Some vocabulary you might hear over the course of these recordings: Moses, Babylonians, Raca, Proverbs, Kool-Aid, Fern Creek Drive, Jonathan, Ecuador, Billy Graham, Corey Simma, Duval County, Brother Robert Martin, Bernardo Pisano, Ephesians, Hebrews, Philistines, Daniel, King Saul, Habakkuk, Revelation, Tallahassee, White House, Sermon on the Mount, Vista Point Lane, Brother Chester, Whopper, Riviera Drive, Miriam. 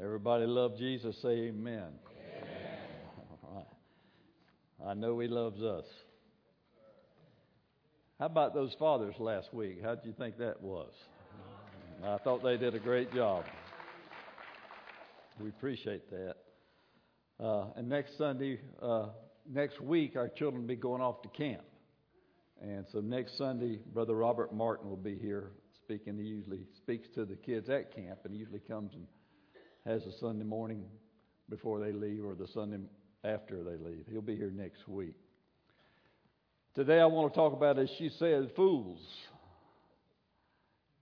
Everybody love Jesus, say amen. Amen. All right. I know he loves us. How about those fathers last week? How do you think that was? I thought they did a great job. We appreciate that. And next week, our children will be going off to camp. And so next Sunday, Brother Robert Martin will be here speaking. He usually speaks to the kids at camp, and he usually comes and has a Sunday morning before they leave or the Sunday after they leave. He'll be here next week. Today I want to talk about, as she said, fools.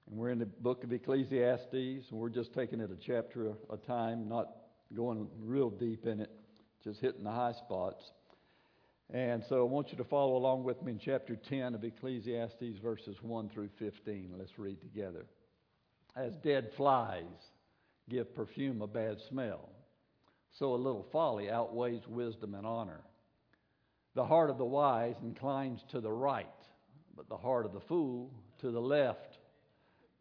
And we're in the book of Ecclesiastes, and we're just taking it a chapter at a time, not going real deep in it, just hitting the high spots. And so I want you to follow along with me in chapter 10 of Ecclesiastes, verses 1 through 15. Let's read together. As dead flies give perfume a bad smell, so a little folly outweighs wisdom and honor. The heart of the wise inclines to the right, but the heart of the fool to the left.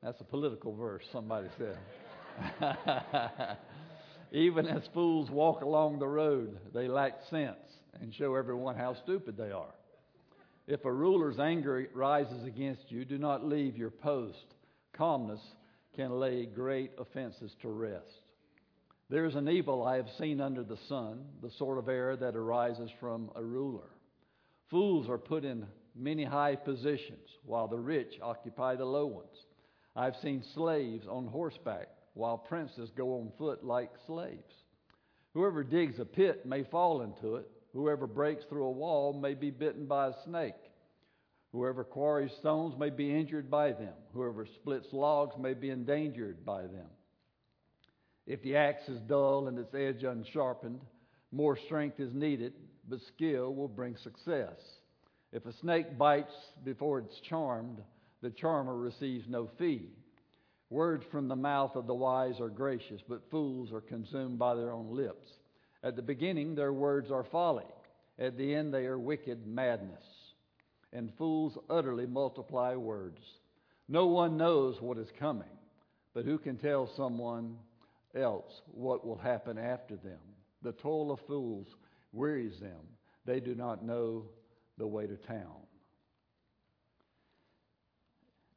That's a political verse, somebody said. Even as fools walk along the road, they lack sense and show everyone how stupid they are. If a ruler's anger rises against you, do not leave your post. Calmness can lay great offenses to rest. There is an evil I have seen under the sun, the sort of error that arises from a ruler. Fools are put in many high positions, while the rich occupy the low ones. I have seen slaves on horseback, while princes go on foot like slaves. Whoever digs a pit may fall into it. Whoever breaks through a wall may be bitten by a snake. Whoever quarries stones may be injured by them. Whoever splits logs may be endangered by them. If the axe is dull and its edge unsharpened, more strength is needed, but skill will bring success. If a snake bites before it's charmed, the charmer receives no fee. Words from the mouth of the wise are gracious, but fools are consumed by their own lips. At the beginning, their words are folly. At the end, they are wicked madness. And fools utterly multiply words. No one knows what is coming, but who can tell someone else what will happen after them? The toil of fools wearies them. They do not know the way to town.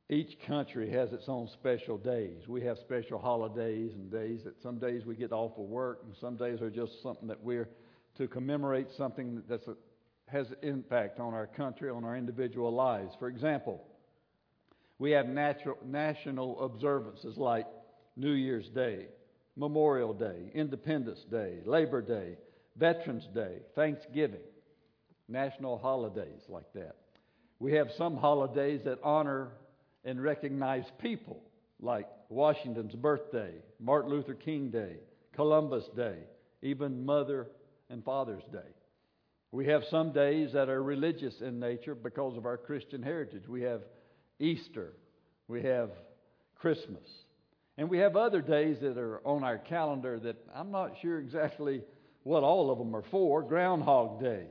Each country has its own special days. We have special holidays and days that some days we get off of work, and some days are just something that we're to commemorate something that has an impact on our country, on our individual lives. For example, we have national observances like New Year's Day, Memorial Day, Independence Day, Labor Day, Veterans Day, Thanksgiving, national holidays like that. We have some holidays that honor and recognize people, like Washington's birthday, Martin Luther King Day, Columbus Day, even Mother and Father's Day. We have some days that are religious in nature because of our Christian heritage. We have Easter, we have Christmas, and we have other days that are on our calendar that I'm not sure exactly what all of them are for. Groundhog Day,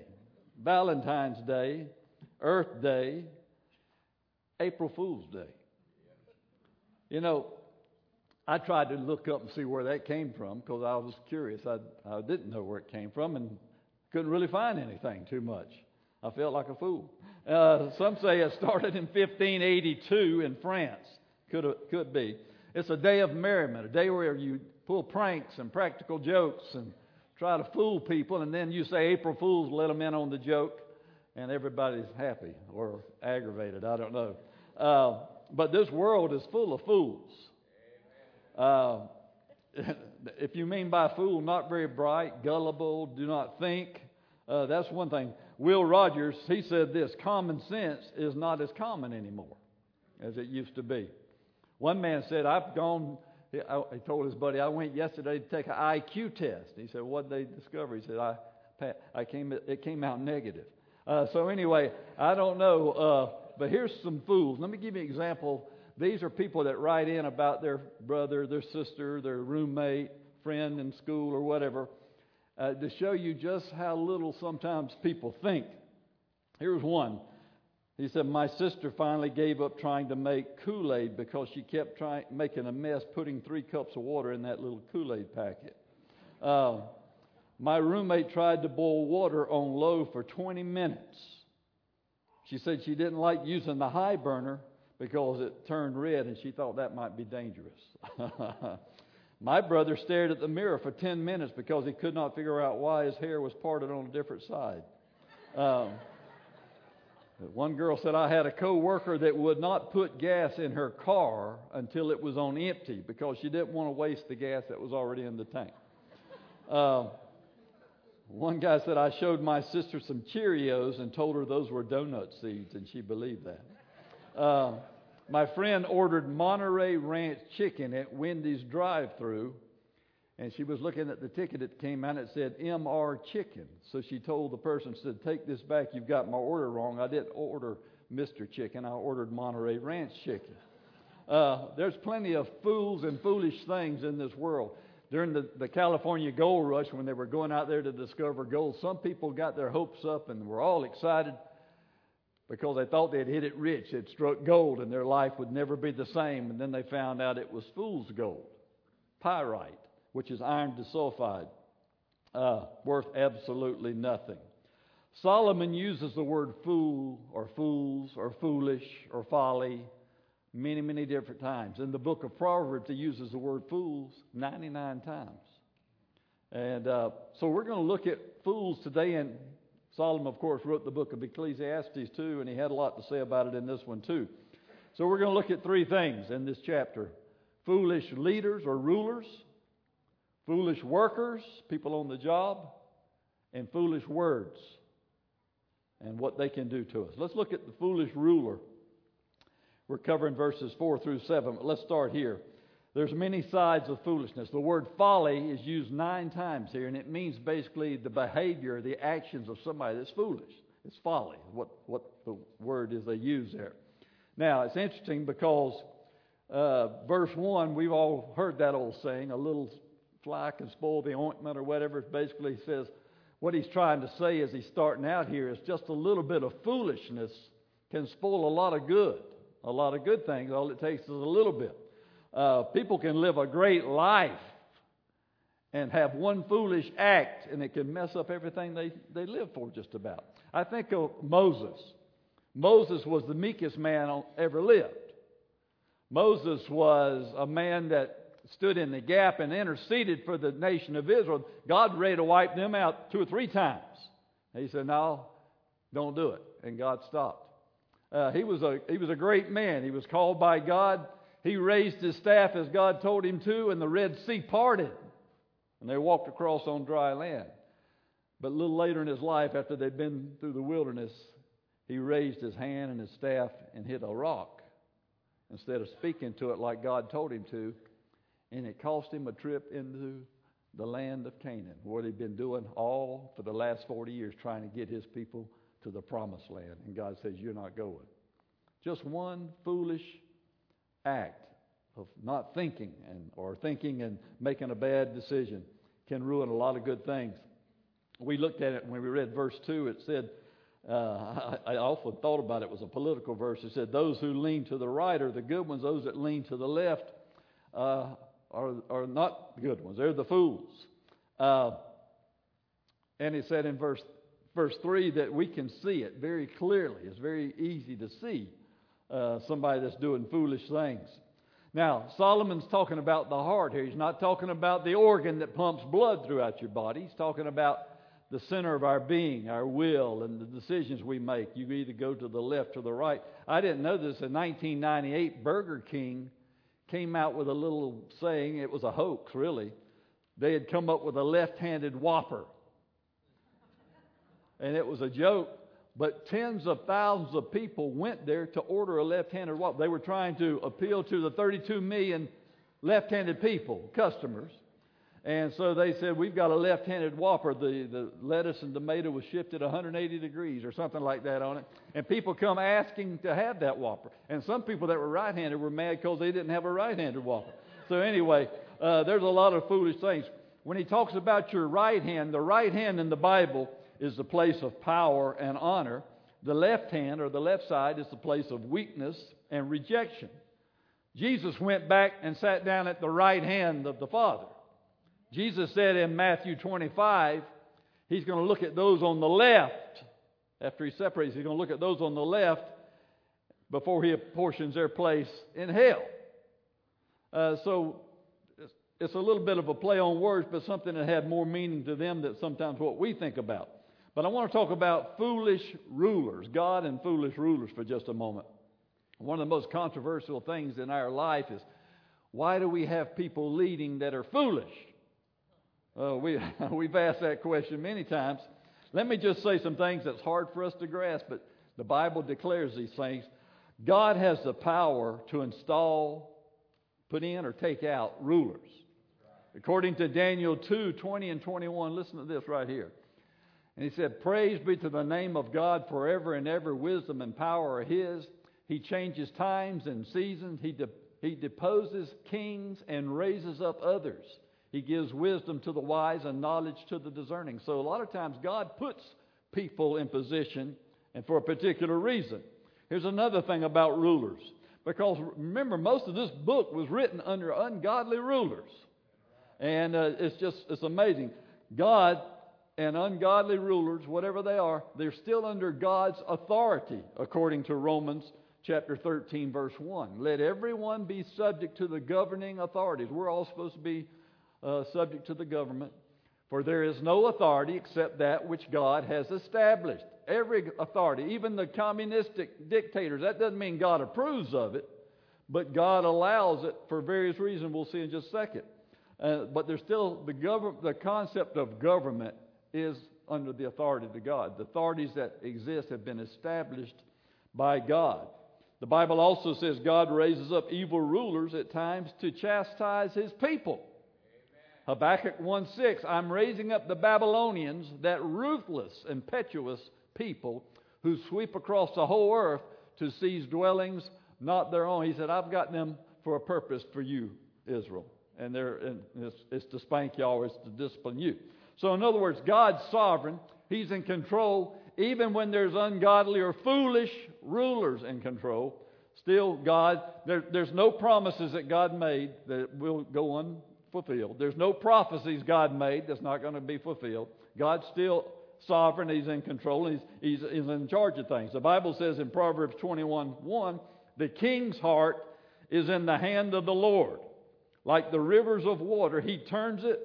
Valentine's Day, Earth Day, April Fool's Day. You know, I tried to look up and see where that came from because I was curious. I didn't know where it came from and couldn't really find anything too much. I felt like a fool. Some say it started in 1582 in France. Could be. It's a day of merriment, a day where you pull pranks and practical jokes and try to fool people, and then you say April Fools, let them in on the joke, and everybody's happy or aggravated. I don't know. But this world is full of fools. If you mean by fool, not very bright, gullible, do not think. That's one thing. Will Rogers, he said this: common sense is not as common anymore as it used to be. One man said, he told his buddy, I went yesterday to take an IQ test. He said, what did they discover? He said, it came out negative. So anyway, I don't know, but here's some fools. Let me give you an example. These are people that write in about their brother, their sister, their roommate, friend in school or whatever, to show you just how little sometimes people think. Here's one. He said, my sister finally gave up trying to make Kool-Aid because she kept making a mess, putting 3 cups of water in that little Kool-Aid packet. My roommate tried to boil water on low for 20 minutes. She said she didn't like using the high burner because it turned red and she thought that might be dangerous. My brother stared at the mirror for 10 minutes because he could not figure out why his hair was parted on a different side. One girl said, I had a co-worker that would not put gas in her car until it was on empty because she didn't want to waste the gas that was already in the tank. One guy said, I showed my sister some Cheerios and told her those were donut seeds, and she believed that. My friend ordered Monterey Ranch chicken at Wendy's drive-thru, and she was looking at the ticket that came out, and it said MR Chicken. So she told the person, said, take this back, you've got my order wrong. I didn't order Mr. Chicken, I ordered Monterey Ranch chicken. There's plenty of fools and foolish things in this world. During the California gold rush, when they were going out there to discover gold, some people got their hopes up and were all excited, because they thought they'd hit it rich, it struck gold, and their life would never be the same. And then they found out it was fool's gold, pyrite, which is iron disulfide, worth absolutely nothing. Solomon uses the word fool or fools or foolish or folly many, many different times. In the book of Proverbs, he uses the word fools 99 times. And so we're going to look at fools today. And Solomon, of course, wrote the book of Ecclesiastes too, and he had a lot to say about it in this one too. So we're going to look at 3 things in this chapter. Foolish leaders or rulers, foolish workers, people on the job, and foolish words and what they can do to us. Let's look at the foolish ruler. We're covering verses 4 through 7, but let's start here. There's many sides of foolishness. The word folly is used 9 times here, and it means basically the behavior, the actions of somebody that's foolish. It's folly, what the word is they use there. Now, it's interesting because verse 1, we've all heard that old saying, a little fly can spoil the ointment or whatever. It basically says what he's trying to say as he's starting out here is just a little bit of foolishness can spoil a lot of good things. All it takes is a little bit. People can live a great life and have one foolish act, and it can mess up everything they live for just about. I think of Moses. Moses was the meekest man ever lived. Moses was a man that stood in the gap and interceded for the nation of Israel. God ready to wipe them out 2 or 3 times. And he said, no, don't do it. And God stopped. He was a great man. He was called by God. He raised his staff as God told him to, and the Red Sea parted, and they walked across on dry land. But a little later in his life, after they'd been through the wilderness, he raised his hand and his staff and hit a rock instead of speaking to it like God told him to, and it cost him a trip into the land of Canaan, what he'd been doing all for the last 40 years, trying to get his people to the promised land. And God says, you're not going. Just one foolish act of not thinking or thinking and making a bad decision can ruin a lot of good things. We looked at it when we read verse 2. It said, I often thought about it. It was a political verse. It said, those who lean to the right are the good ones. Those that lean to the left are not the good ones. They're the fools. And it said in verse 3 that we can see it very clearly. It's very easy to see. Somebody that's doing foolish things. Now, Solomon's talking about the heart here. He's not talking about the organ that pumps blood throughout your body. He's talking about the center of our being, our will, and the decisions we make. You either go to the left or the right. I didn't know this. In 1998, Burger King came out with a little saying. It was a hoax, really. They had come up with a left-handed Whopper. And it was a joke. But tens of thousands of people went there to order a left-handed Whopper. They were trying to appeal to the 32 million left-handed people, customers. And so they said, we've got a left-handed Whopper. The lettuce and tomato was shifted 180 degrees or something like that on it. And people come asking to have that Whopper. And some people that were right-handed were mad because they didn't have a right-handed Whopper. So anyway, there's a lot of foolish things. When he talks about your right hand, the right hand in the Bible is the place of power and honor. the left hand or the left side is the place of weakness and rejection. Jesus went back and sat down at the right hand of the Father. Jesus said in Matthew 25, he's going to look at those on the left. After he separates, he's going to look at those on the left before he apportions their place in hell. So it's a little bit of a play on words, but something that had more meaning to them than sometimes what we think about. But I want to talk about foolish rulers, God and foolish rulers for just a moment. One of the most controversial things in our life is, why do we have people leading that are foolish? We've asked that question many times. Let me just say some things that's hard for us to grasp, but the Bible declares these things. God has the power to install, put in, or take out rulers. According to Daniel 2:20 and 21, listen to this right here. And he said, "Praise be to the name of God forever and ever. Wisdom and power are his. He changes times and seasons. He deposes kings and raises up others. He gives wisdom to the wise and knowledge to the discerning." So a lot of times God puts people in position and for a particular reason. Here's another thing about rulers. Because remember, most of this book was written under ungodly rulers. And it's amazing. God and ungodly rulers, whatever they are, they're still under God's authority, according to Romans Chapter 13, verse 1. Let everyone be subject to the governing authorities. We're all supposed to be subject to the government. For there is no authority except that which God has established. Every authority, even the communistic dictators, that doesn't mean God approves of it, but God allows it for various reasons we'll see in just a second. But there's still the concept of government is under the authority of God. The authorities that exist have been established by God. The Bible also says God raises up evil rulers at times to chastise his people. Amen. Habakkuk 1:6, "I'm raising up the Babylonians, that ruthless, impetuous people who sweep across the whole earth to seize dwellings not their own." He said, "I've got them for a purpose for you, Israel. And it's to spank y'all, it's to discipline you." So in other words, God's sovereign. He's in control. Even when there's ungodly or foolish rulers in control, still God, there's no promises that God made that will go unfulfilled. There's no prophecies God made that's not going to be fulfilled. God's still sovereign. He's in control. He's in charge of things. The Bible says in Proverbs 21:1, "The king's heart is in the hand of the Lord. Like the rivers of water, he turns it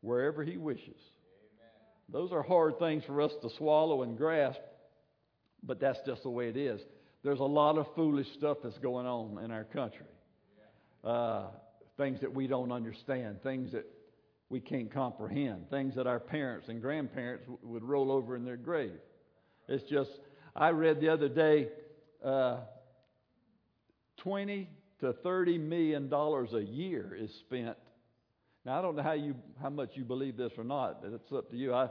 wherever he wishes." Those are hard things for us to swallow and grasp, but that's just the way it is. There's a lot of foolish stuff that's going on in our country. Things that we don't understand, things that we can't comprehend, things that our parents and grandparents would roll over in their grave. It's just, I read the other day, $20 to $30 million a year is spent. Now, I don't know how much you believe this or not. It's up to you. I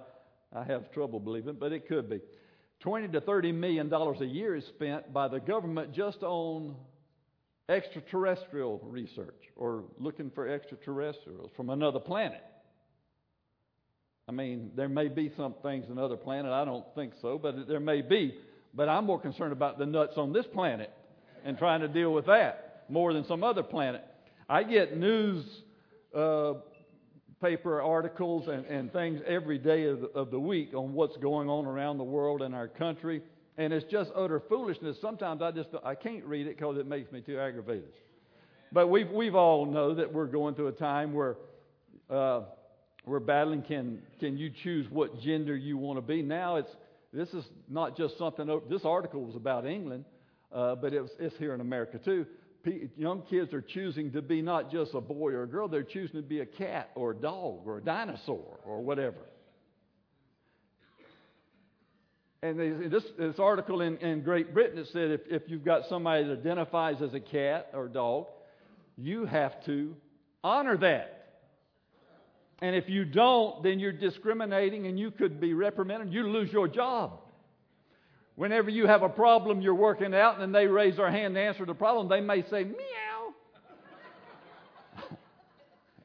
have trouble believing, but it could be. $20 to $30 million a year is spent by the government just on extraterrestrial research or looking for extraterrestrials from another planet. I mean, there may be some things on another planet. I don't think so, but there may be. But I'm more concerned about the nuts on this planet and trying to deal with that more than some other planet. I get news paper articles and things every day of the week on what's going on around the world in our country, and it's just utter foolishness. Sometimes I can't read it because it makes me too aggravated. But we've all know that we're going through a time where we're battling. Can you choose what gender you want to be? Now this is not just something. This article was about England, but it's here in America too. Young kids are choosing to be not just a boy or a girl. They're choosing to be a cat or a dog or a dinosaur or whatever. And this article in Great Britain, it said if you've got somebody that identifies as a cat or dog, you have to honor that. And if you don't, then you're discriminating and you could be reprimanded. You lose your job. Whenever you have a problem you're working out and they raise their hand to answer the problem, they may say, "Meow."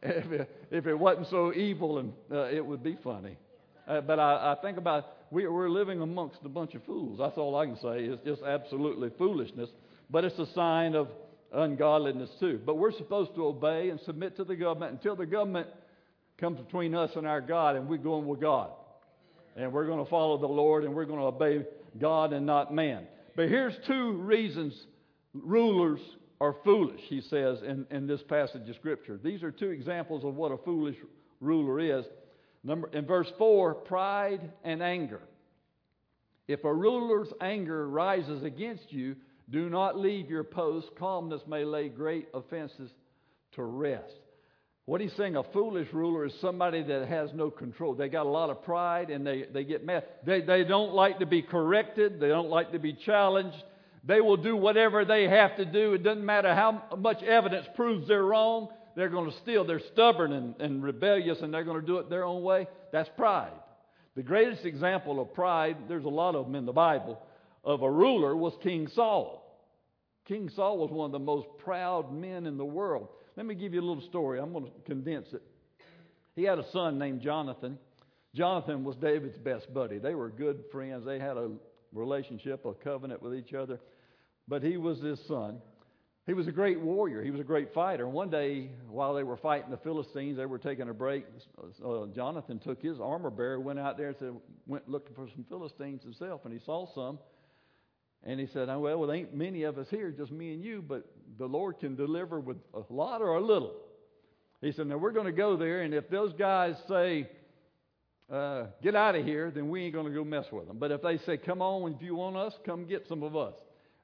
If it wasn't so evil, and it would be funny. But I think about it. We're living amongst a bunch of fools. That's all I can say. It's just absolutely foolishness. But it's a sign of ungodliness too. But we're supposed to obey and submit to the government until the government comes between us and our God, and we're going with God. And we're going to follow the Lord, and we're going to obey God and not man. But here's two reasons rulers are foolish, he says in this passage of Scripture. These are two examples of what a foolish ruler is. In verse 4, pride and anger. If a ruler's anger rises against you, do not leave your post. Calmness may lay great offenses to rest. What he's saying, a foolish ruler is somebody that has no control. They got a lot of pride and they get mad. They don't like to be corrected. They don't like to be challenged. They will do whatever they have to do. It doesn't matter how much evidence proves they're wrong. They're going to steal. They're stubborn and rebellious, and they're going to do it their own way. That's pride. The greatest example of pride, there's a lot of them in the Bible, of a ruler was King Saul. King Saul was one of the most proud men in the world. Let me give you a little story. I'm going to condense it. He had a son named Jonathan. Jonathan was David's best buddy. They were good friends. They had a relationship, a covenant with each other. But he was his son. He was a great warrior. He was a great fighter. And one day, while they were fighting the Philistines, they were taking a break. Jonathan took his armor bearer, went out there and went looking for some Philistines himself, and he saw some. And he said, well, there ain't many of us here, just me and you, but the Lord can deliver with a lot or a little. He said, now we're going to go there, and if those guys say, get out of here, then we ain't going to go mess with them. But if they say, come on, if you want us, come get some of us.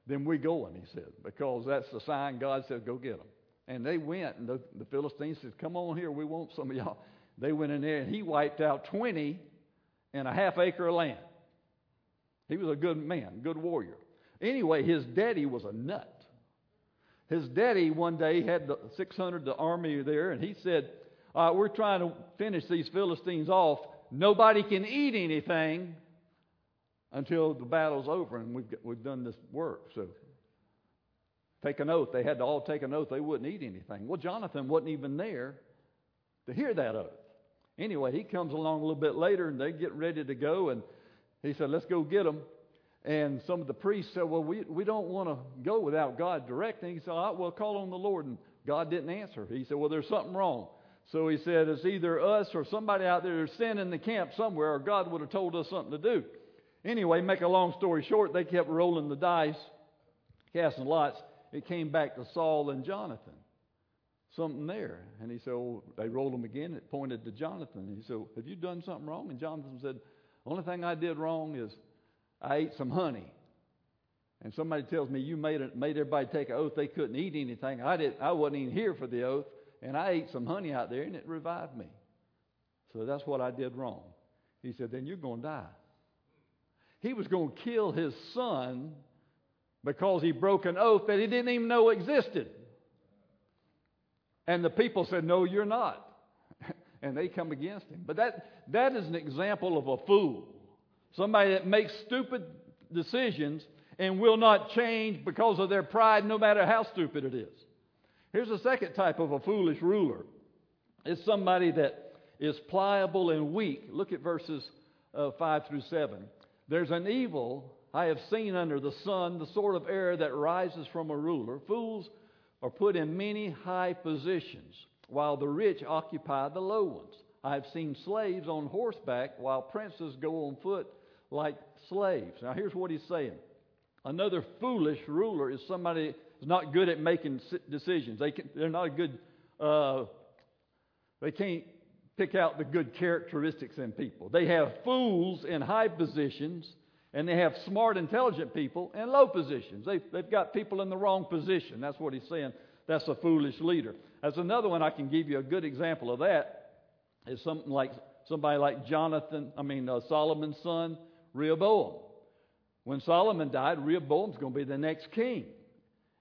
Then we're going, he said, because that's the sign God said, go get them. And they went, and the Philistines said, come on here, we want some of y'all. They went in there, and he wiped out 20 in a half-acre of land. He was a good man, good warrior. Anyway, his daddy was a nut. His daddy one day had the 600, the army there, and he said, we're trying to finish these Philistines off. Nobody can eat anything until the battle's over and we've done this work. So take an oath. They had to all take an oath. They wouldn't eat anything. Well, Jonathan wasn't even there to hear that oath. Anyway, he comes along a little bit later, and they get ready to go, and he said, let's go get them. And some of the priests said, well, we don't want to go without God directing. He said, well, call on the Lord. And God didn't answer. He said, well, there's something wrong. So he said, it's either us or somebody out there that's sin in the camp somewhere, or God would have told us something to do. Anyway, make a long story short, they kept rolling the dice, casting lots. It came back to Saul and Jonathan. Something there. And he said, well, they rolled them again. It pointed to Jonathan. And he said, have you done something wrong? And Jonathan said, the only thing I did wrong is I ate some honey. And somebody tells me you made everybody take an oath they couldn't eat anything. I wasn't even here for the oath. And I ate some honey out there, and it revived me. So that's what I did wrong. He said, then you're going to die. He was going to kill his son because he broke an oath that he didn't even know existed. And the people said, no, you're not. And they come against him. But that is an example of a fool. Somebody that makes stupid decisions and will not change because of their pride, no matter how stupid it is. Here's a second type of a foolish ruler. It's somebody that is pliable and weak. Look at verses 5 through 7. There's an evil I have seen under the sun, the sort of error that rises from a ruler. Fools are put in many high positions, while the rich occupy the low ones. I have seen slaves on horseback, while princes go on foot like slaves. Now, here's what he's saying. Another foolish ruler is somebody who's not good at making decisions. They're not a good... They can't pick out the good characteristics in people. They have fools in high positions, and they have smart, intelligent people in low positions. They've got people in the wrong position. That's what he's saying. That's a foolish leader. That's another one I can give you a good example of that. Is something like somebody like Solomon's son, Rehoboam. When Solomon died, Rehoboam's going to be the next king.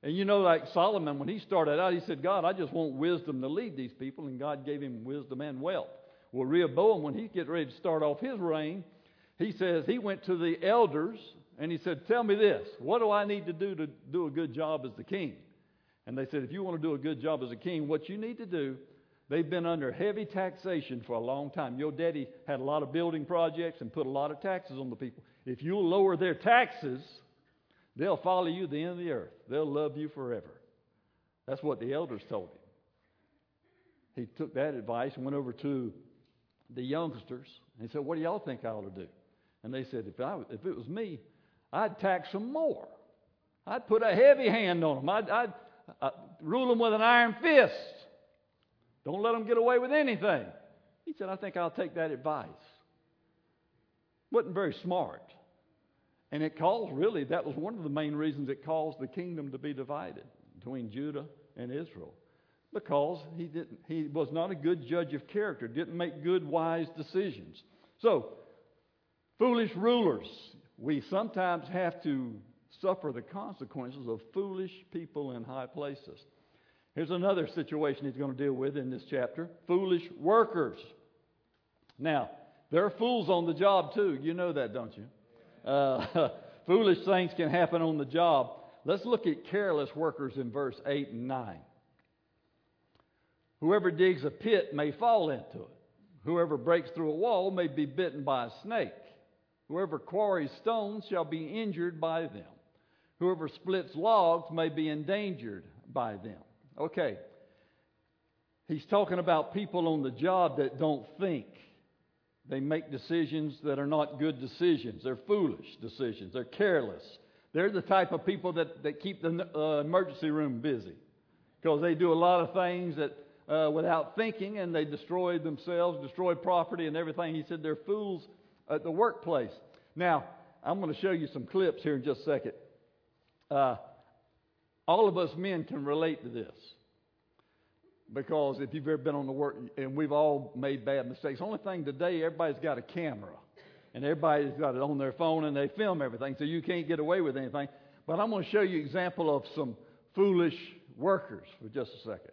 And you know, like Solomon, when he started out, he said, God, I just want wisdom to lead these people. And God gave him wisdom and wealth. Well, Rehoboam, when he gets ready to start off his reign, he says he went to the elders and he said, tell me this, what do I need to do a good job as the king? And they said, if you want to do a good job as a king, what you need to do, They've been under heavy taxation for a long time. Your daddy had a lot of building projects and put a lot of taxes on the people. If you'll lower their taxes, they'll follow you to the end of the earth. They'll love you forever. That's what the elders told him. He took that advice and went over to the youngsters and said, what do y'all think I ought to do? And they said, if it was me, I'd tax them more. I'd put a heavy hand on them. I'd rule them with an iron fist. Don't let them get away with anything. He said, I think I'll take that advice. Wasn't very smart. And it caused, really, that was one of the main reasons it caused the kingdom to be divided between Judah and Israel. Because he was not a good judge of character, didn't make good, wise decisions. So, foolish rulers. We sometimes have to suffer the consequences of foolish people in high places. Here's another situation he's going to deal with in this chapter. Foolish workers. Now, there are fools on the job too. You know that, don't you? Foolish things can happen on the job. Let's look at careless workers in verse 8 and 9. Whoever digs a pit may fall into it. Whoever breaks through a wall may be bitten by a snake. Whoever quarries stones shall be injured by them. Whoever splits logs may be endangered by them. Okay. He's talking about people on the job that don't think. They make decisions that are not good decisions. They're foolish decisions. They're careless. They're the type of people that keep the emergency room busy. Because they do a lot of things that without thinking, and they destroyed themselves, destroyed property and everything. He said they're fools at the workplace. Now, I'm going to show you some clips here in just a second. All of us men can relate to this. Because if you've ever been on the work, and we've all made bad mistakes. The only thing today, everybody's got a camera. And everybody's got it on their phone, and they film everything. So you can't get away with anything. But I'm going to show you an example of some foolish workers for just a second.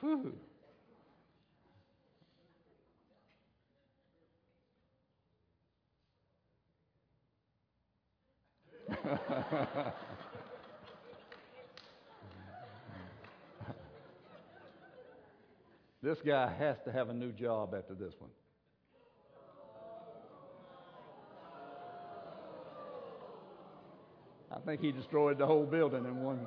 Whew. This guy has to have a new job after this one. I think he destroyed the whole building in one.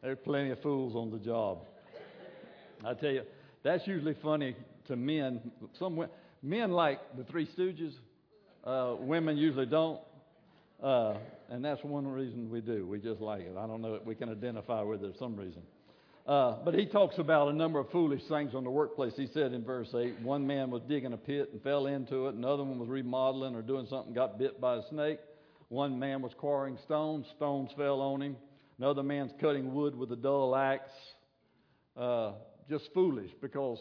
There are plenty of fools on the job. I tell you, that's usually funny to men. Some men like the Three Stooges. Women usually don't. And that's one reason we do. We just like it. I don't know if we can identify with it for some reason. But he talks about a number of foolish things on the workplace. He said in verse 8, one man was digging a pit and fell into it. Another one was remodeling or doing something, got bit by a snake. One man was quarrying stones. Stones fell on him. Another man's cutting wood with a dull axe. Just foolish, because,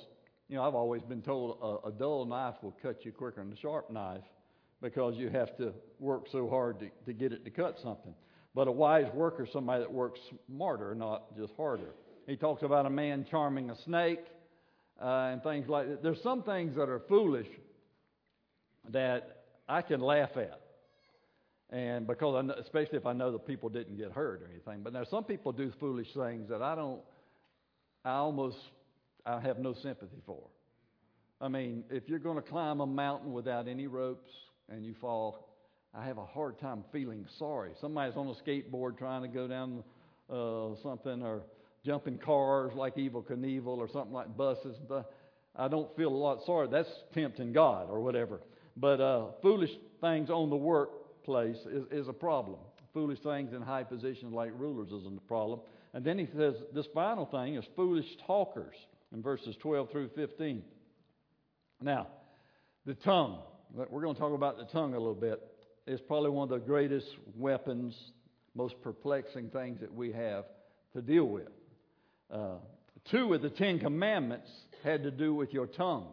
you know, I've always been told a dull knife will cut you quicker than a sharp knife, because you have to work so hard to get it to cut something. But a wise worker, somebody that works smarter, not just harder. He talks about a man charming a snake and things like that. There's some things that are foolish that I can laugh at, and because I know, especially if I know the people didn't get hurt or anything. But now some people do foolish things that I have no sympathy for. I mean, if you're going to climb a mountain without any ropes and you fall, I have a hard time feeling sorry. Somebody's on a skateboard trying to go down something, or jumping cars like Evel Knievel, or something like buses. But I don't feel a lot sorry. That's tempting God or whatever. But foolish things on the workplace is a problem. Foolish things in high positions like rulers is a problem. And then he says this final thing is foolish talkers in verses 12 through 15. Now, the tongue, we're going to talk about the tongue a little bit. It's probably one of the greatest weapons, most perplexing things that we have to deal with. Two of the 10 commandments had to do with your tongue.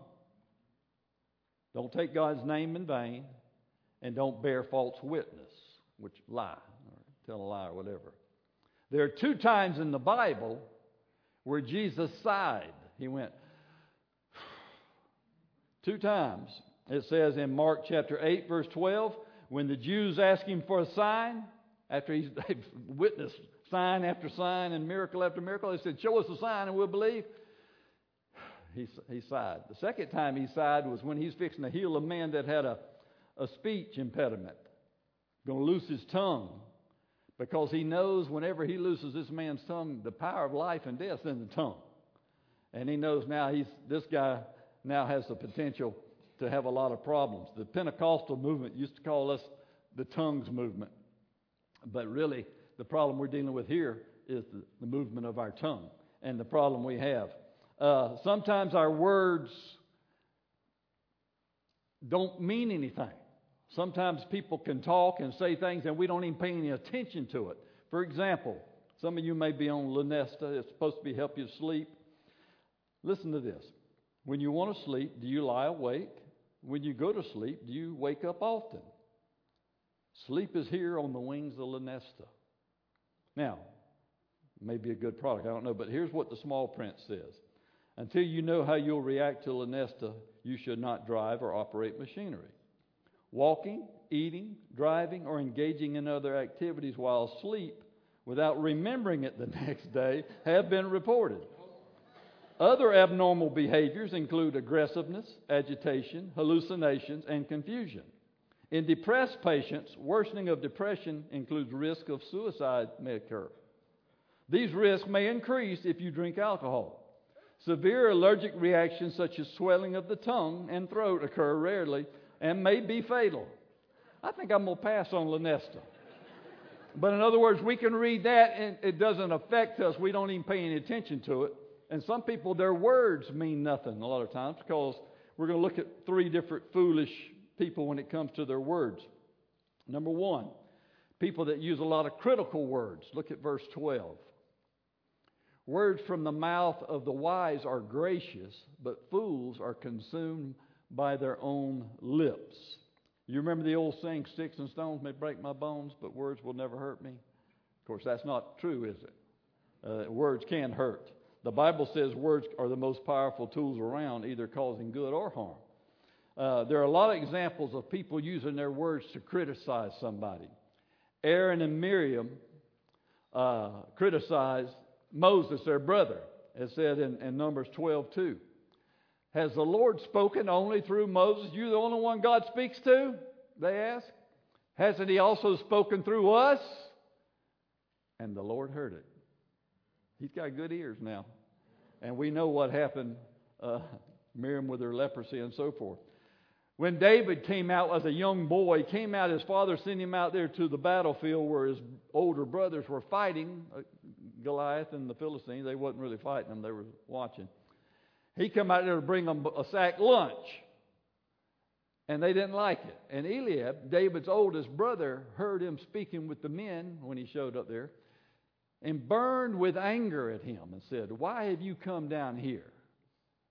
Don't take God's name in vain, and don't bear false witness, which lie, or tell a lie or whatever. There are two times in the Bible where Jesus sighed. He went, two times. It says in Mark chapter 8, verse 12, when the Jews asked him for a sign, after he's witnessed sign after sign and miracle after miracle, they said, show us a sign and we'll believe. He sighed. The second time he sighed was when he's fixing to heal a man that had a speech impediment, going to loose his tongue, because he knows whenever he looses this man's tongue, the power of life and death is in the tongue. And he knows now this guy now has the potential to have a lot of problems. The Pentecostal movement used to call us the tongues movement. But really, the problem we're dealing with here is the movement of our tongue and the problem we have. Sometimes our words don't mean anything. Sometimes people can talk and say things and we don't even pay any attention to it. For example, some of you may be on Lunesta. It's supposed to be help you sleep. Listen to this. When you want to sleep, do you lie awake? When you go to sleep, do you wake up often? Sleep is here on the wings of Lunesta. Now, maybe a good product, I don't know, but here's what the small print says. Until you know how you'll react to Lunesta, you should not drive or operate machinery. Walking, eating, driving, or engaging in other activities while asleep without remembering it the next day have been reported. Other abnormal behaviors include aggressiveness, agitation, hallucinations, and confusion. In depressed patients, worsening of depression includes risk of suicide may occur. These risks may increase if you drink alcohol. Severe allergic reactions such as swelling of the tongue and throat occur rarely and may be fatal. I think I'm going to pass on Lunesta. But in other words, we can read that and it doesn't affect us. We don't even pay any attention to it. And some people, their words mean nothing a lot of times, because we're going to look at three different foolish people when it comes to their words. Number one, people that use a lot of critical words. Look at verse 12. Words from the mouth of the wise are gracious, but fools are consumed by their own lips. You remember the old saying, sticks and stones may break my bones, but words will never hurt me? Of course, that's not true, is it? Words can hurt. The Bible says words are the most powerful tools around, either causing good or harm. There are a lot of examples of people using their words to criticize somebody. Aaron and Miriam criticized Moses, their brother. It said in Numbers 12:2, has the Lord spoken only through Moses? You the only one God speaks to? They asked. Hasn't he also spoken through us? And the Lord heard it. He's got good ears now. And we know what happened, Miriam with her leprosy and so forth. When David came out as a young boy, came out, his father sent him out there to the battlefield where his older brothers were fighting Goliath and the Philistines. They wasn't really fighting them, they were watching. He came out there to bring them a sack lunch. And they didn't like it. And Eliab, David's oldest brother, heard him speaking with the men when he showed up there and burned with anger at him and said, "Why have you come down here?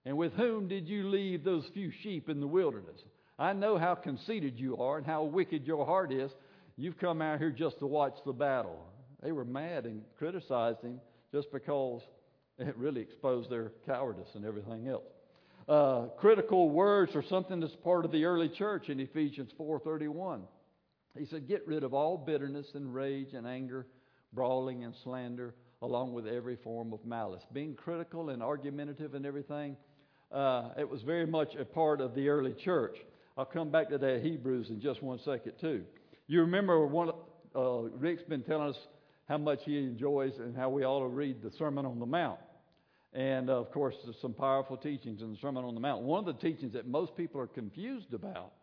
And with whom did you leave those few sheep in the wilderness? I know how conceited you are and how wicked your heart is. You've come out here just to watch the battle." They were mad and criticized him just because it really exposed their cowardice and everything else. Critical words are something that's part of the early church in Ephesians 4:31. He said, "Get rid of all bitterness and rage and anger, brawling and slander, along with every form of malice." Being critical and argumentative and everything, it was very much a part of the early church. I'll come back to that Hebrews in just one second too. You remember Rick's been telling us how much he enjoys and how we ought to read the Sermon on the Mount. And, of course, there's some powerful teachings in the Sermon on the Mount. One of the teachings that most people are confused about,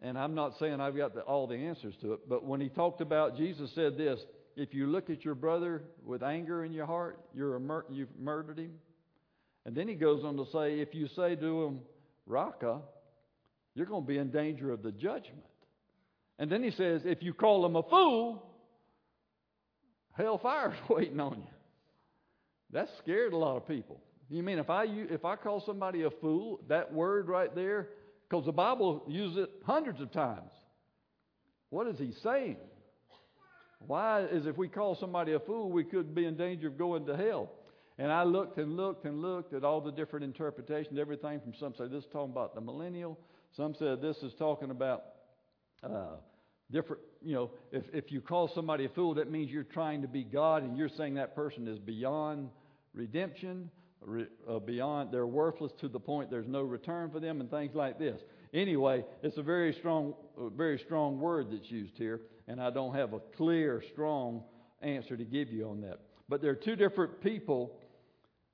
and I'm not saying I've got all the answers to it, but when he talked about, Jesus said this, if you look at your brother with anger in your heart, you've murdered him. And then he goes on to say, if you say to him, Raca, you're going to be in danger of the judgment. And then he says, if you call him a fool, hellfire's waiting on you. That scared a lot of people. You mean if I call somebody a fool, that word right there, because the Bible uses it hundreds of times. What is he saying? Why is if we call somebody a fool, we could be in danger of going to hell? And I looked at all the different interpretations, everything from some say this is talking about the millennial. Some said this is talking about different, if you call somebody a fool, that means you're trying to be God and you're saying that person is beyond redemption, beyond they're worthless to the point there's no return for them and things like this. Anyway, it's a very strong word that's used here, and I don't have a clear, strong answer to give you on that. But there are two different people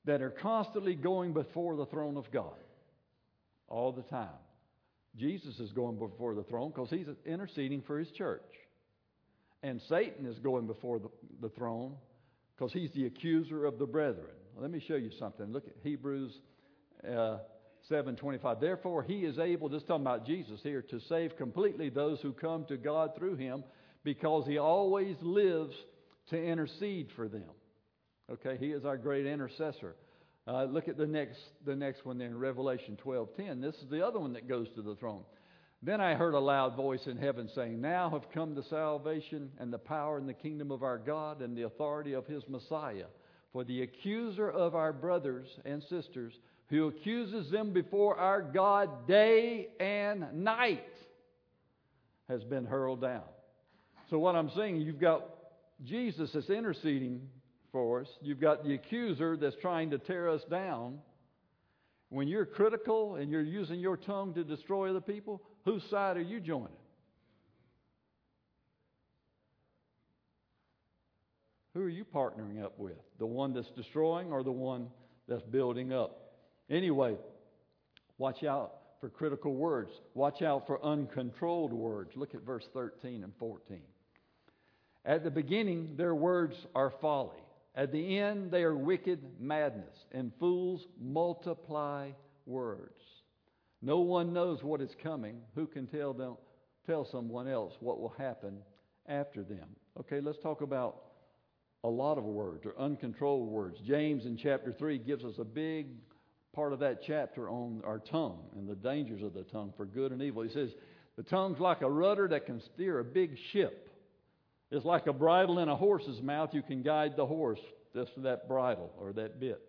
that are constantly going before the throne of God all the time. Jesus is going before the throne because he's interceding for his church. And Satan is going before the throne because he's the accuser of the brethren. Let me show you something. Look at Hebrews 7:25. Therefore, he is able, just talking about Jesus here, to save completely those who come to God through him because he always lives to intercede for them. Okay, he is our great intercessor. Look at the next one there in Revelation 12:10. This is the other one that goes to the throne. Then I heard a loud voice in heaven saying, "Now have come the salvation and the power and the kingdom of our God and the authority of his Messiah. For the accuser of our brothers and sisters, who accuses them before our God day and night, has been hurled down." So what I'm saying, you've got Jesus that's interceding for us. You've got the accuser that's trying to tear us down. When you're critical and you're using your tongue to destroy other people, whose side are you joining? Who are you partnering up with? The one that's destroying or the one that's building up? Anyway, watch out for critical words. Watch out for uncontrolled words. Look at verse 13 and 14. At the beginning, their words are folly. At the end, they are wicked madness, and fools multiply words. No one knows what is coming. Who can tell someone else what will happen after them? Okay, let's talk about a lot of words or uncontrolled words. James in chapter 3 gives us a big part of that chapter on our tongue and the dangers of the tongue for good and evil. He says, the tongue's like a rudder that can steer a big ship. It's like a bridle in a horse's mouth. You can guide the horse just to that bridle or that bit.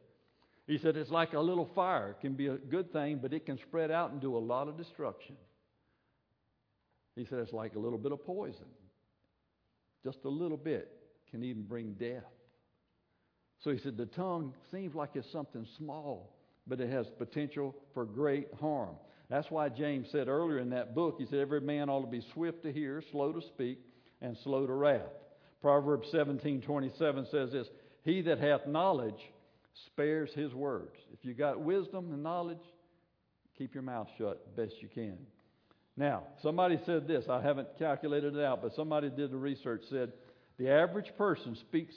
He said it's like a little fire. It can be a good thing, but it can spread out and do a lot of destruction. He said it's like a little bit of poison. Just a little bit can even bring death. So he said the tongue seems like it's something small, but it has potential for great harm. That's why James said earlier in that book, he said every man ought to be swift to hear, slow to speak, and slow to wrath. Proverbs 17:27 says this, he that hath knowledge spares his words. If you got wisdom and knowledge, keep your mouth shut best you can. Now, somebody said this. I haven't calculated it out, but somebody did the research, said the average person speaks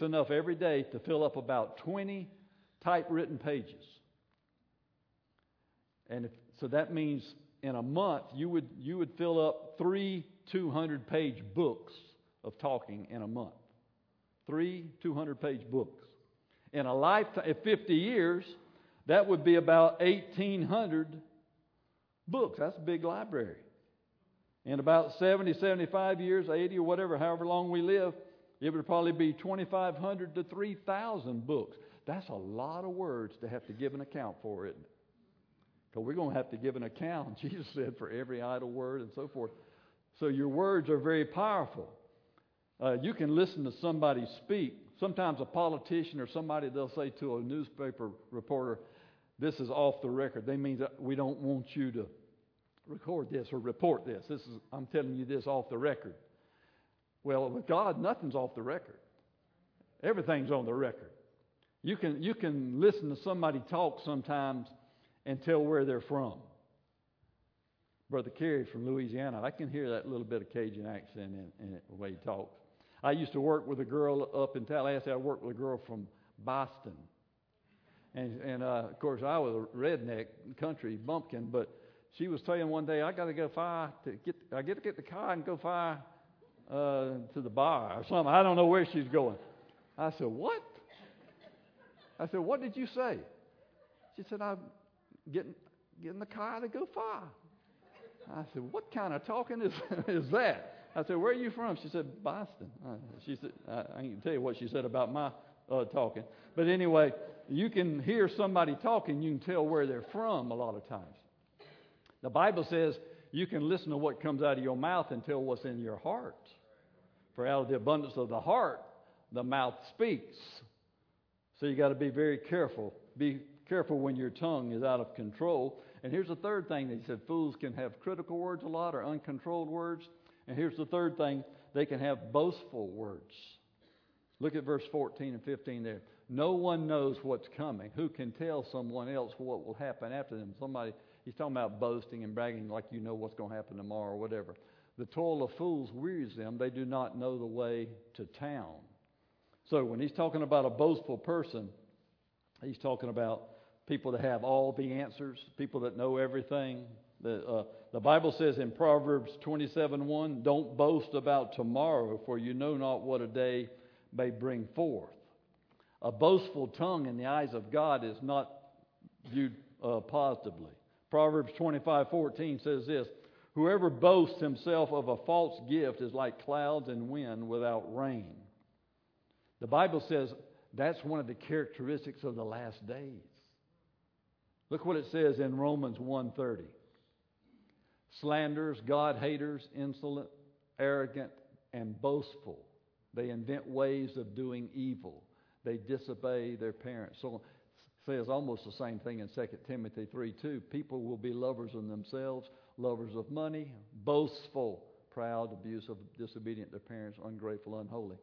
enough every day to fill up about 20 typewritten pages. And so that means in a month you would fill up 3 200-page books of talking in a month. 3 200-page books. In a lifetime, in 50 years, that would be about 1,800 books. That's a big library. In about 70, 75 years, 80 or whatever, however long we live, it would probably be 2,500 to 3,000 books. That's a lot of words to have to give an account for, isn't it? Because we're going to have to give an account, Jesus said, for every idle word and so forth. So your words are very powerful. You can listen to somebody speak. Sometimes a politician or somebody, they'll say to a newspaper reporter, this is off the record. They mean that we don't want you to record this or report this. I'm telling you this off the record. Well, with God, nothing's off the record. Everything's on the record. You can listen to somebody talk sometimes and tell where they're from. Brother Kerry's from Louisiana. I can hear that little bit of Cajun accent in the way he talks. I used to work with a girl up in Tallahassee. I worked with a girl from Boston. And of course, I was a redneck country bumpkin, but she was telling one day, I got to get the car and go fire to the bar or something. I don't know where she's going. I said, what? I said, what did you say? She said, I'm getting the car to go fire. I said, what kind of talking is that? I said, where are you from? She said, Boston. She said, I can tell you what she said about my talking. But anyway, you can hear somebody talking. You can tell where they're from a lot of times. The Bible says you can listen to what comes out of your mouth and tell what's in your heart. For out of the abundance of the heart, the mouth speaks. So you got to be very careful. Be careful when your tongue is out of control. And here's the third thing that he said. Fools can have critical words a lot or uncontrolled words. And here's the third thing. They can have boastful words. Look at verse 14 and 15 there. No one knows what's coming. Who can tell someone else what will happen after them? Somebody, he's talking about boasting and bragging like you know what's going to happen tomorrow or whatever. The toil of fools wearies them. They do not know the way to town. So when he's talking about a boastful person, he's talking about people that have all the answers, people that know everything. The Bible says in Proverbs 27:1, don't boast about tomorrow, for you know not what a day may bring forth. A boastful tongue in the eyes of God is not viewed positively. Proverbs 25:14 says this, whoever boasts himself of a false gift is like clouds and wind without rain. The Bible says that's one of the characteristics of the last days. Look what it says in Romans 1:30. Slanderers, God-haters, insolent, arrogant, and boastful. They invent ways of doing evil. They disobey their parents. So it says almost the same thing in 2 Timothy 3:2. People will be lovers of themselves, lovers of money, boastful, proud, abusive, disobedient to their parents, ungrateful, unholy.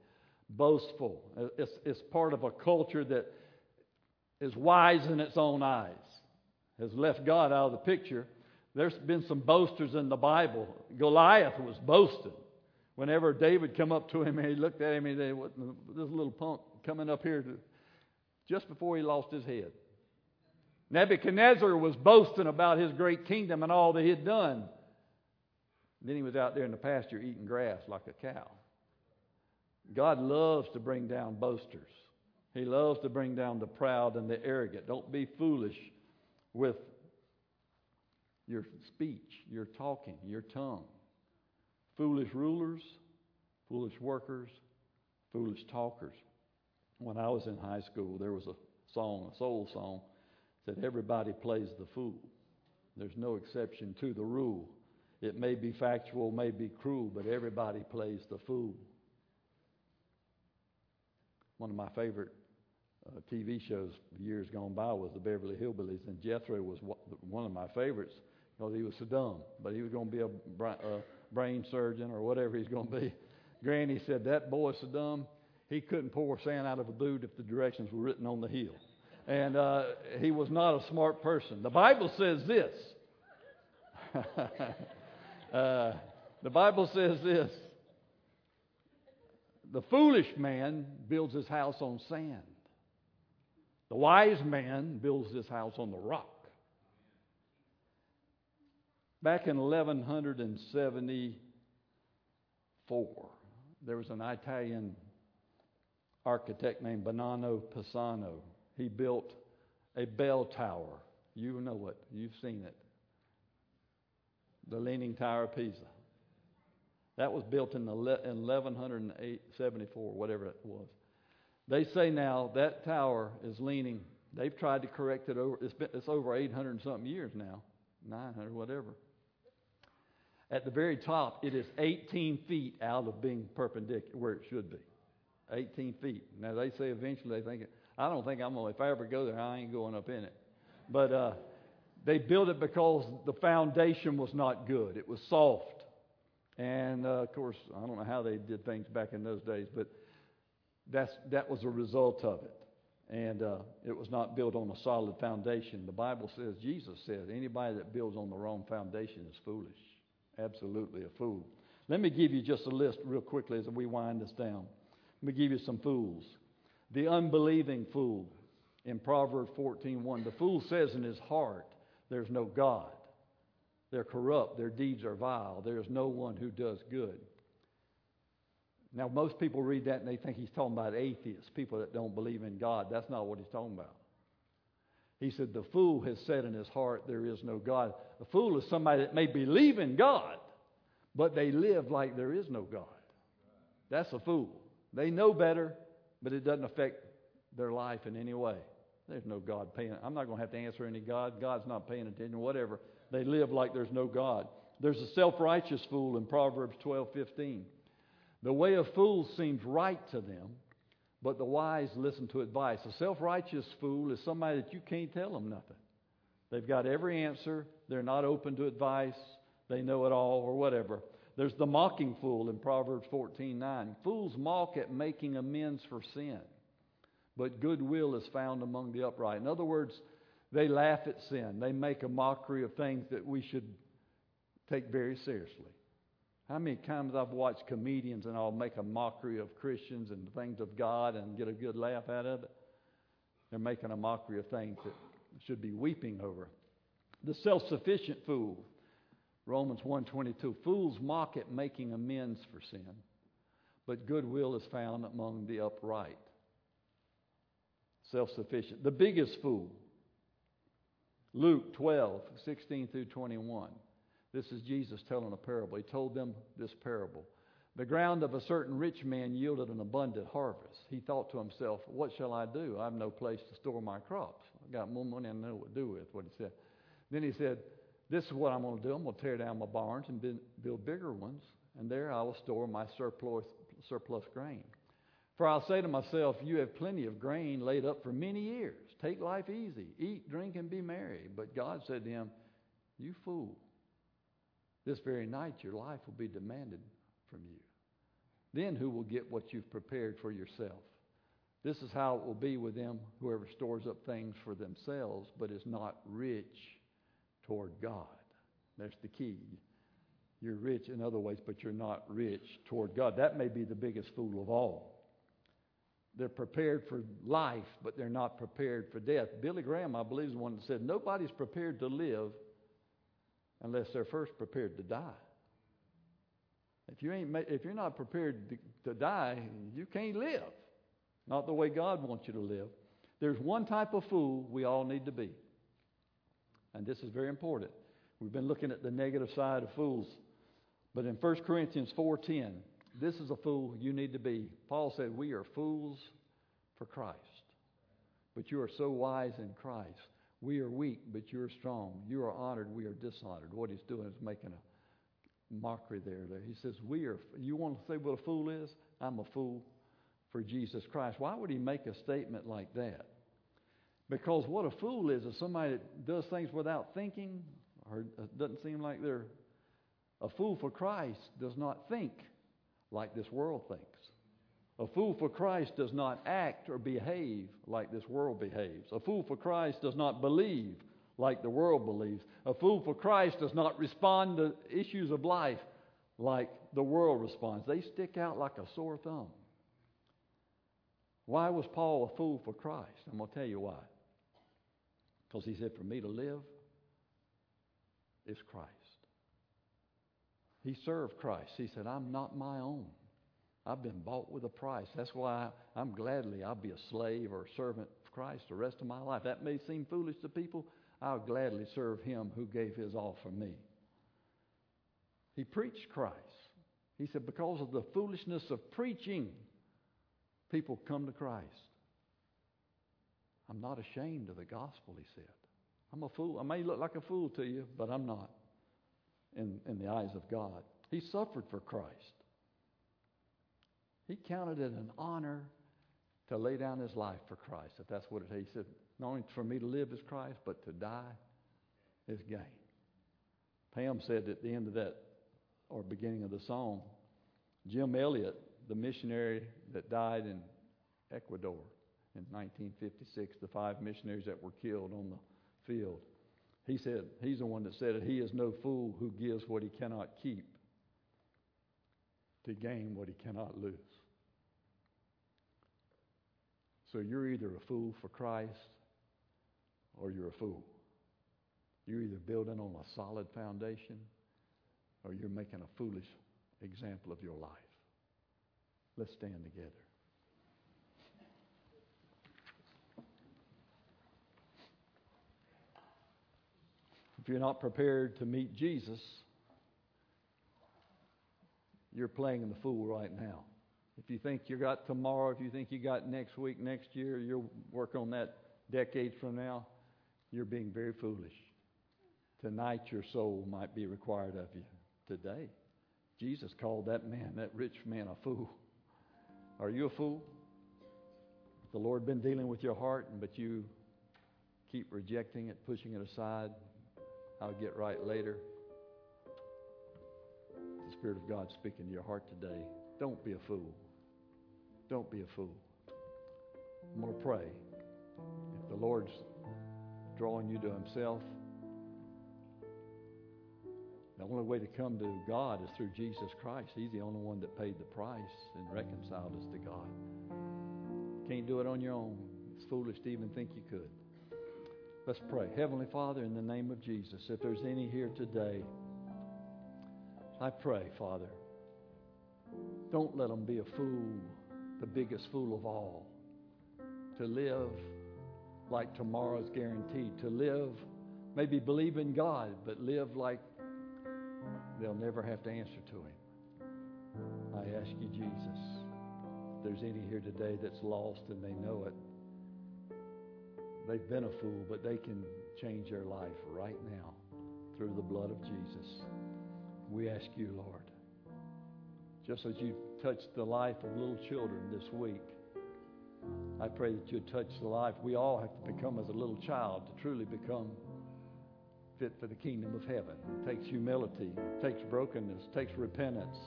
Boastful. It's part of a culture that is wise in its own eyes, has left God out of the picture. There's been some boasters in the Bible. Goliath was boasting. Whenever David come up to him and he looked at him, and he said, this little punk coming up here just before he lost his head. Nebuchadnezzar was boasting about his great kingdom and all that he had done. Then he was out there in the pasture eating grass like a cow. God loves to bring down boasters. He loves to bring down the proud and the arrogant. Don't be foolish with your speech, your talking, your tongue. Foolish rulers, foolish workers, foolish talkers. When I was in high school, there was a song, a soul song, that everybody plays the fool. There's no exception to the rule. It may be factual, may be cruel, but everybody plays the fool. One of my favorite TV shows years gone by was the Beverly Hillbillies, and Jethro was one of my favorites. Because he was so dumb, but he was going to be a brain surgeon or whatever he's going to be. Granny said, that boy's so dumb, He couldn't pour sand out of a boot if the directions were written on the hill. And he was not a smart person. The Bible says this. The Bible says this. The foolish man builds his house on sand. The wise man builds his house on the rock. Back in 1174, there was an Italian architect named Bernardo Pisano. He built a bell tower. You know it. You've seen it. The Leaning Tower of Pisa. That was built in 1174, whatever it was. They say now that tower is leaning. They've tried to correct it over. It's over 800 and something years now, 900, whatever. At the very top, it is 18 feet out of being perpendicular where it should be. 18 feet. Now they say eventually they think it. I don't think I'm going to, if I ever go there, I ain't going up in it. But they built it because the foundation was not good. It was soft. And, of course, I don't know how they did things back in those days, but that was a result of it. And it was not built on a solid foundation. The Bible says, Jesus says, anybody that builds on the wrong foundation is foolish. Absolutely a fool. Let me give you just a list real quickly as we wind this down. Let me give you some fools. The unbelieving fool in Proverbs 14:1. The fool says in his heart, there's no God. They're corrupt. Their deeds are vile. There is no one who does good. Now, most people read that and they think he's talking about atheists, people that don't believe in God. That's not what he's talking about. He said, the fool has said in his heart, there is no God. A fool is somebody that may believe in God, but they live like there is no God. That's a fool. They know better, but it doesn't affect their life in any way. There's no God paying. I'm not going to have to answer any God. God's not paying attention, whatever. They live like there's no God. There's a self-righteous fool in Proverbs 12:15. The way of fools seems right to them, but the wise listen to advice. A self-righteous fool is somebody that you can't tell them nothing. They've got every answer. They're not open to advice. They know it all or whatever. There's the mocking fool in Proverbs 14:9. Fools mock at making amends for sin, but goodwill is found among the upright. In other words, they laugh at sin. They make a mockery of things that we should take very seriously. How many times I've watched comedians and all make a mockery of Christians and things of God and get a good laugh out of it? They're making a mockery of things that should be weeping over. The self-sufficient fool. Romans 1:22, fools mock at making amends for sin, but goodwill is found among the upright. Self-sufficient. The biggest fool, Luke 12:16-21. This is Jesus telling a parable. He told them this parable. The ground of a certain rich man yielded an abundant harvest. He thought to himself, what shall I do? I have no place to store my crops. I've got more money than I know what to do with, what he said. Then he said, this is what I'm going to do. I'm going to tear down my barns and build bigger ones, and there I will store my surplus grain. For I'll say to myself, you have plenty of grain laid up for many years. Take life easy. Eat, drink, and be merry. But God said to him, you fool. This very night your life will be demanded from you. Then who will get what you've prepared for yourself? This is how it will be with them, whoever stores up things for themselves, but is not rich toward God. That's the key. You're rich in other ways, but you're not rich toward God. That may be the biggest fool of all. They're prepared for life, but they're not prepared for death. Billy Graham, I believe, is one that said, nobody's prepared to live unless they're first prepared to die. If you're not prepared to die, you can't live. Not the way God wants you to live. There's one type of fool we all need to be. And this is very important. We've been looking at the negative side of fools. But in 1 Corinthians 4:10, this is a fool you need to be. Paul said, we are fools for Christ. But you are so wise in Christ. We are weak, but you are strong. You are honored, we are dishonored. What he's doing is making a mockery there. He says, you want to say what a fool is? I'm a fool for Jesus Christ. Why would he make a statement like that? Because what a fool is somebody that does things without thinking, or it doesn't seem like they're a fool for Christ, does not think like this world thinks. A fool for Christ does not act or behave like this world behaves. A fool for Christ does not believe like the world believes. A fool for Christ does not respond to issues of life like the world responds. They stick out like a sore thumb. Why was Paul a fool for Christ? I'm going to tell you why. Because he said, for me to live is Christ. He served Christ. He said, I'm not my own. I've been bought with a price. That's why I'm gladly, I'll be a slave or a servant of Christ the rest of my life. That may seem foolish to people. I'll gladly serve him who gave his all for me. He preached Christ. He said, because of the foolishness of preaching, people come to Christ. I'm not ashamed of the gospel, he said. I'm a fool. I may look like a fool to you, but I'm not in the eyes of God. He suffered for Christ. He counted it an honor to lay down his life for Christ. If that's what it is. He said, not only for me to live is Christ, but to die is gain. Pam said at the end of that, or beginning of the song, Jim Elliot, the missionary that died in Ecuador in 1956, the 5 missionaries that were killed on the field, he said, he's the one that said it, he is no fool who gives what he cannot keep to gain what he cannot lose. So you're either a fool for Christ or you're a fool. You're either building on a solid foundation or you're making a foolish example of your life. Let's stand together. If you're not prepared to meet Jesus, you're playing the fool right now. If you think you got tomorrow, if you think you got next week, next year, you'll work on that decades from now, you're being very foolish. Tonight your soul might be required of you. Today, Jesus called that man, that rich man, a fool. Are you a fool? Has the Lord been dealing with your heart, but you keep rejecting it, pushing it aside? I'll get right later. The Spirit of God speaking to your heart today. Don't be a fool. Don't be a fool. I'm going to pray. If the Lord's drawing you to himself, the only way to come to God is through Jesus Christ. He's the only one that paid the price and reconciled us to God. Can't do it on your own. It's foolish to even think you could. Let's pray. Heavenly Father, in the name of Jesus, if there's any here today, I pray, Father, don't let them be a fool, the biggest fool of all, to live like tomorrow's guaranteed, to live, maybe believe in God, but live like they'll never have to answer to him. I ask you, Jesus, if there's any here today that's lost and they know it, they've been a fool, but they can change their life right now through the blood of Jesus. We ask you, Lord, just as you touched the life of little children this week, I pray that you touch the life. We all have to become as a little child to truly become fit for the kingdom of heaven. It takes humility, it takes brokenness, it takes repentance,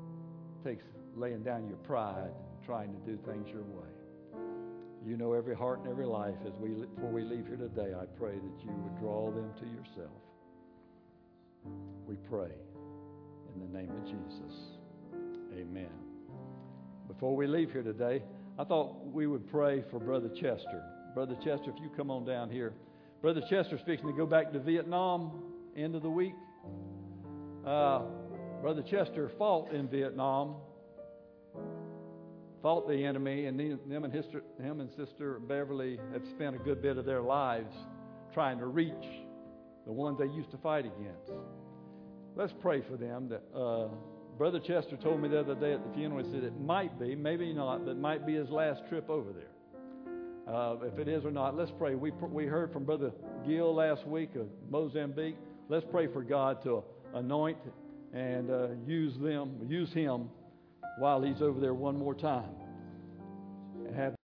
it takes laying down your pride, trying to do things your way. You know every heart and every life. Before we leave here today, I pray that you would draw them to yourself. We pray in the name of Jesus. Amen. Before we leave here today, I thought we would pray for Brother Chester. Brother Chester, if you come on down here. Brother Chester's fixing to go back to Vietnam end of the week. Brother Chester fought in Vietnam, fought the enemy, and him and Sister Beverly have spent a good bit of their lives trying to reach the ones they used to fight against. Let's pray for them. Brother Chester told me the other day at the funeral, he said it might be, maybe not, but might be his last trip over there. If it is or not, let's pray. We heard from Brother Gill last week of Mozambique. Let's pray for God to anoint and use him while he's over there one more time.